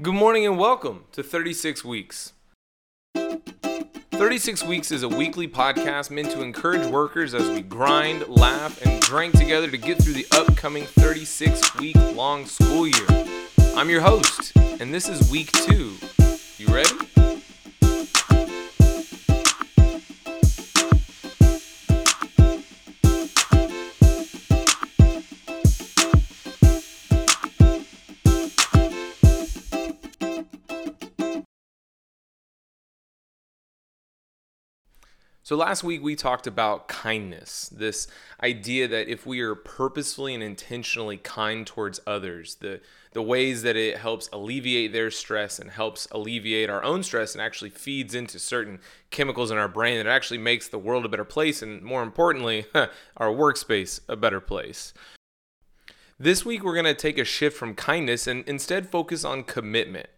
Good morning and welcome to 36 Weeks. 36 Weeks is a weekly podcast meant to encourage workers as we grind, laugh, and drink together to get through the upcoming 36-week-long school year. I'm your host, and this is week 2. You ready? So last week we talked about kindness, this idea that if we are purposefully and intentionally kind towards others, the ways that it helps alleviate their stress and helps alleviate our own stress and actually feeds into certain chemicals in our brain that actually makes the world a better place and, more importantly, our workspace a better place. This week we're going to take a shift from kindness and instead focus on commitment.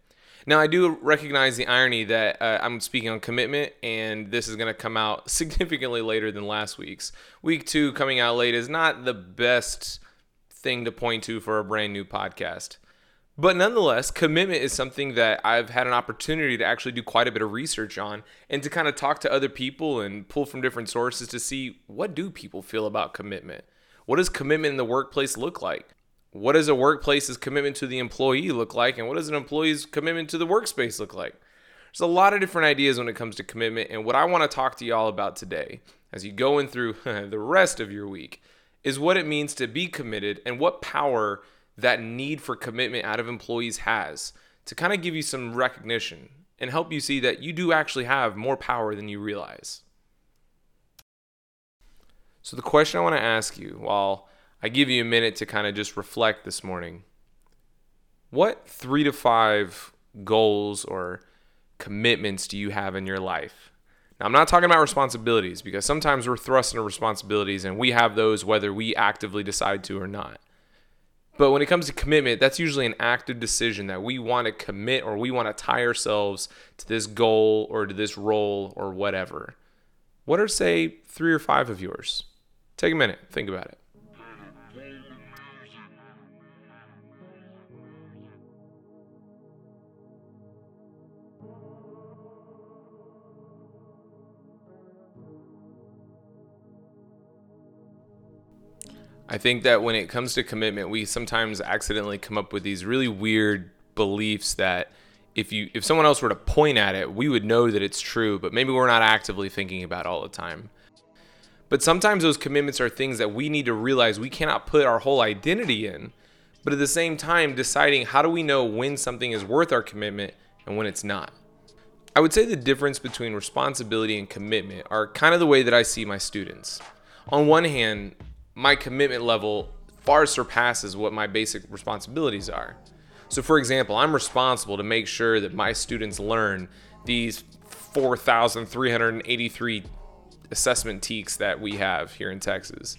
Now, I do recognize the irony that I'm speaking on commitment, and this is going to come out significantly later than last week's. Week 2 coming out late is not the best thing to point to for a brand new podcast. But nonetheless, commitment is something that I've had an opportunity to actually do quite a bit of research on and to kind of talk to other people and pull from different sources to see, what do people feel about commitment? What does commitment in the workplace look like? What does a workplace's commitment to the employee look like? And what does an employee's commitment to the workspace look like? There's a lot of different ideas when it comes to commitment. And what I want to talk to y'all about today, as you go in through the rest of your week, is what it means to be committed and what power that need for commitment out of employees has to kind of give you some recognition and help you see that you do actually have more power than you realize. So the question I want to ask you while I give you a minute to kind of just reflect this morning. What 3 to 5 goals or commitments do you have in your life? Now, I'm not talking about responsibilities, because sometimes we're thrust into responsibilities and we have those whether we actively decide to or not. But when it comes to commitment, that's usually an active decision that we want to commit or we want to tie ourselves to this goal or to this role or whatever. What are, say, 3 or 5 of yours? Take a minute, think about it. I think that when it comes to commitment, we sometimes accidentally come up with these really weird beliefs that if someone else were to point at it, we would know that it's true, but maybe we're not actively thinking about it all the time. But sometimes those commitments are things that we need to realize we cannot put our whole identity in, but at the same time deciding, how do we know when something is worth our commitment and when it's not? I would say the difference between responsibility and commitment are kind of the way that I see my students. On one hand, my commitment level far surpasses what my basic responsibilities are. So for example, I'm responsible to make sure that my students learn these 4,383 assessment TEKS that we have here in Texas.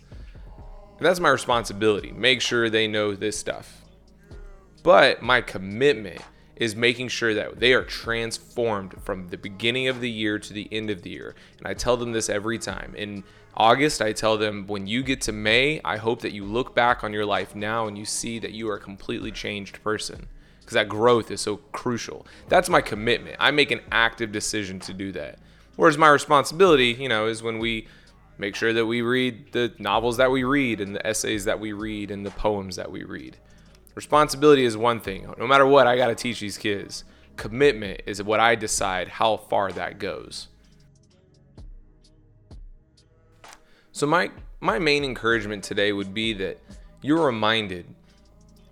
And that's my responsibility, make sure they know this stuff. But my commitment is making sure that they are transformed from the beginning of the year to the end of the year. And I tell them this every time. In August, I tell them, when you get to May, I hope that you look back on your life now and you see that you are a completely changed person, because that growth is so crucial. That's my commitment. I make an active decision to do that. Whereas my responsibility, is when we make sure that we read the novels that we read and the essays that we read and the poems that we read. Responsibility is one thing. No matter what, I got to teach these kids. Commitment is what I decide how far that goes. So my main encouragement today would be that you're reminded,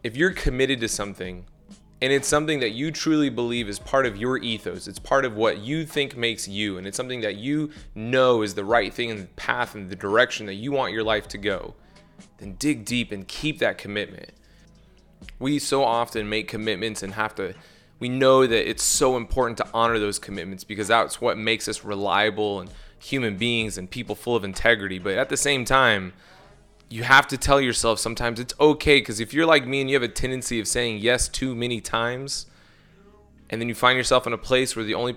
if you're committed to something, and it's something that you truly believe is part of your ethos, it's part of what you think makes you, and it's something that you know is the right thing and the path and the direction that you want your life to go, then dig deep and keep that commitment. We so often make commitments and we know that it's so important to honor those commitments, because that's what makes us reliable and human beings and people full of integrity. But at the same time, you have to tell yourself sometimes it's okay, because if you're like me and you have a tendency of saying yes too many times, and then you find yourself in a place where the only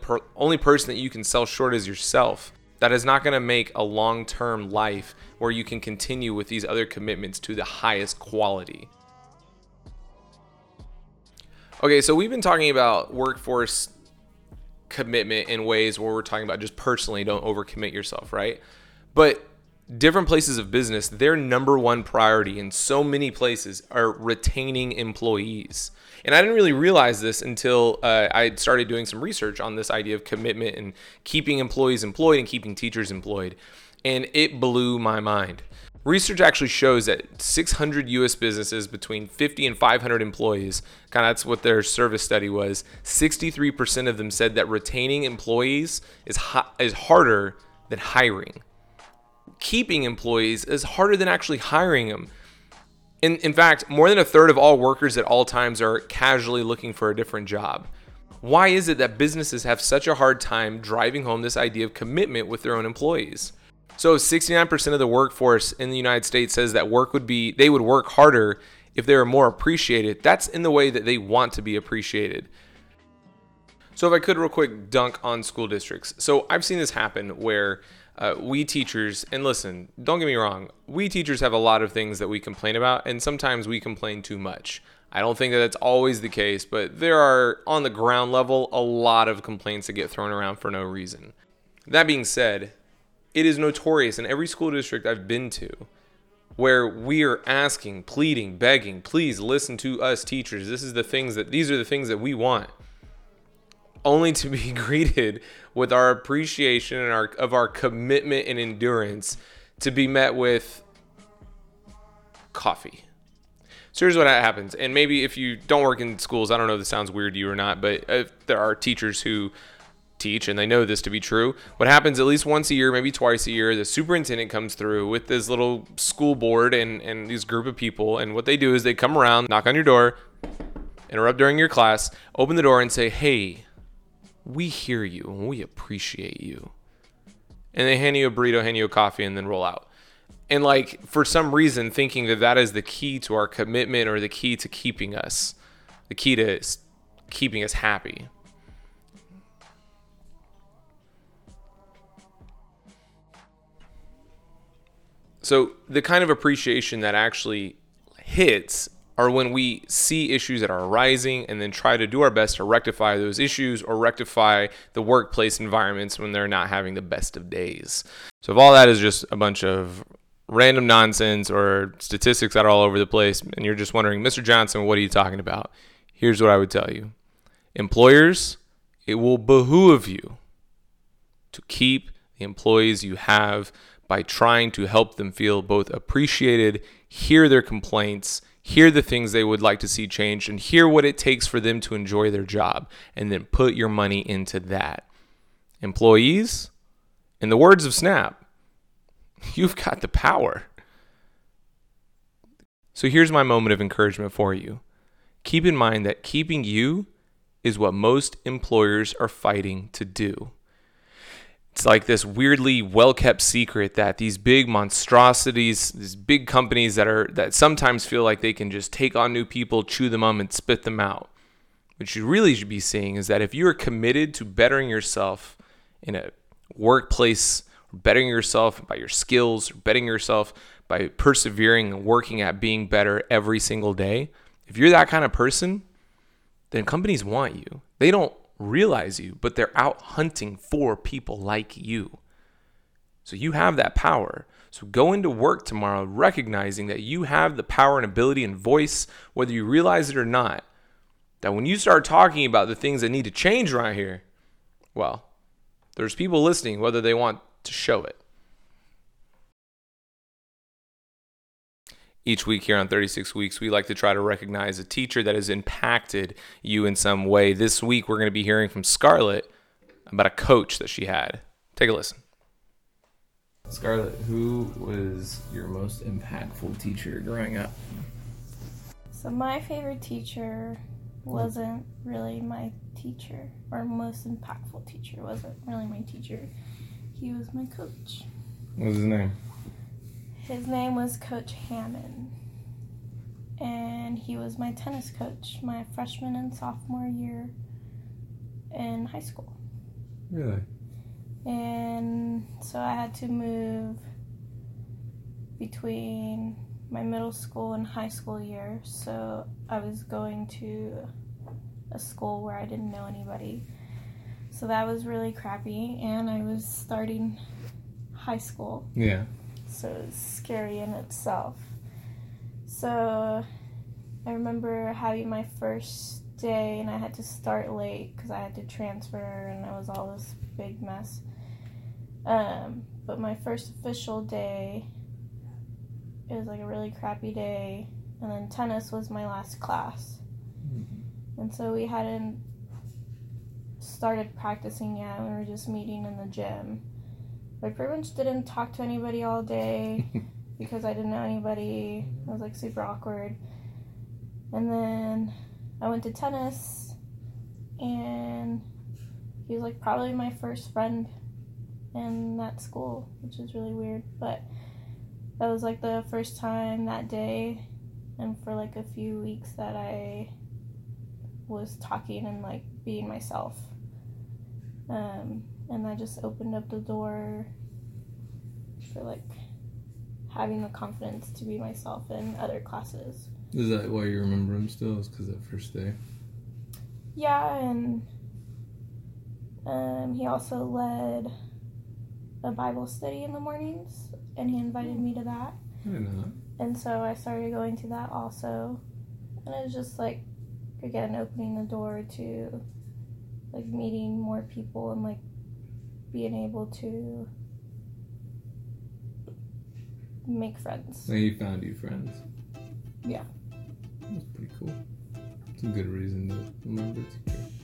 person that you can sell short is yourself, that is not going to make a long-term life where you can continue with these other commitments to the highest quality. Okay, so we've been talking about workforce commitment in ways where we're talking about just personally don't overcommit yourself, right? But different places of business, their number one priority in so many places are retaining employees. And I didn't really realize this until I started doing some research on this idea of commitment and keeping employees employed and keeping teachers employed. And it blew my mind. Research actually shows that 600 U.S. businesses between 50 and 500 employees, kind of that's what their service study was, 63% of them said that retaining employees is harder than hiring. Keeping employees is harder than actually hiring them. In fact, more than a third of all workers at all times are casually looking for a different job. Why is it that businesses have such a hard time driving home this idea of commitment with their own employees? So 69% of the workforce in the United States says that they would work harder if they were more appreciated. That's in the way that they want to be appreciated. So if I could real quick dunk on school districts. So I've seen this happen where we teachers, and listen, don't get me wrong, we teachers have a lot of things that we complain about, and sometimes we complain too much. I don't think that that's always the case, but there are on the ground level a lot of complaints that get thrown around for no reason. That being said, it is notorious in every school district I've been to where we are asking, pleading, begging, please listen to us teachers. These are the things that we want. Only to be greeted with our appreciation and our commitment and endurance to be met with coffee. So here's what happens. And maybe if you don't work in schools, I don't know if this sounds weird to you or not, but if there are teachers who teach and they know this to be true, what happens at least once a year, maybe twice a year, the superintendent comes through with this little school board and these group of people, and what they do is they come around, knock on your door, interrupt during your class, open the door and say, hey, we hear you and we appreciate you. And they hand you a burrito, hand you a coffee, and then roll out. And like, for some reason, thinking that that is the key to our commitment or the key to keeping us, the key to keeping us happy. So the kind of appreciation that actually hits are when we see issues that are arising and then try to do our best to rectify those issues or rectify the workplace environments when they're not having the best of days. So if all that is just a bunch of random nonsense or statistics that are all over the place and you're just wondering, Mr. Johnson, what are you talking about? Here's what I would tell you. Employers, it will behoove you to keep the employees you have by trying to help them feel both appreciated, hear their complaints, hear the things they would like to see changed, and hear what it takes for them to enjoy their job, and then put your money into that. Employees, in the words of Snap, you've got the power. So here's my moment of encouragement for you. Keep in mind that keeping you is what most employers are fighting to do. It's like this weirdly well-kept secret that these big monstrosities, these big companies that sometimes feel like they can just take on new people, chew them up, and spit them out. What you really should be seeing is that if you are committed to bettering yourself in a workplace, bettering yourself by your skills, bettering yourself by persevering and working at being better every single day, if you're that kind of person, then companies want you. They don't realize you, but they're out hunting for people like you. So you have that power. So go into work tomorrow recognizing that you have the power and ability and voice, whether you realize it or not, that when you start talking about the things that need to change right here, well, there's people listening whether they want to show it. Each week here on 36 Weeks, we like to try to recognize a teacher that has impacted you in some way. This week, we're going to be hearing from Scarlett about a coach that she had. Take a listen. Scarlett, who was your most impactful teacher growing up? So my favorite teacher wasn't really my teacher, or most impactful teacher wasn't really my teacher. He was my coach. What was his name? His name was Coach Hammond, and he was my tennis coach my freshman and sophomore year in high school. Really? And so I had to move between my middle school and high school year, so I was going to a school where I didn't know anybody. So that was really crappy, and I was starting high school. Yeah. So it was scary in itself. So I remember having my first day, and I had to start late because I had to transfer, and it was all this big mess. But my first official day, it was like a really crappy day, and then tennis was my last class. Mm-hmm. And so we hadn't started practicing yet, we were just meeting in the gym. I pretty much didn't talk to anybody all day because I didn't know anybody. I was like super awkward. And then I went to tennis, and he was like probably my first friend in that school, which is really weird. But that was like the first time that day and for like a few weeks that I was talking and like being myself. And that just opened up the door for, like, having the confidence to be myself in other classes. Is that why you remember him still? Is because that first day? Yeah, and he also led a Bible study in the mornings, and he invited me to that. I didn't know that. And so I started going to that also. And it was just, like, again, opening the door to, like, meeting more people and, like, being able to make friends. And you found you friends. Yeah. That's pretty cool. It's a good reason to remember. It's okay.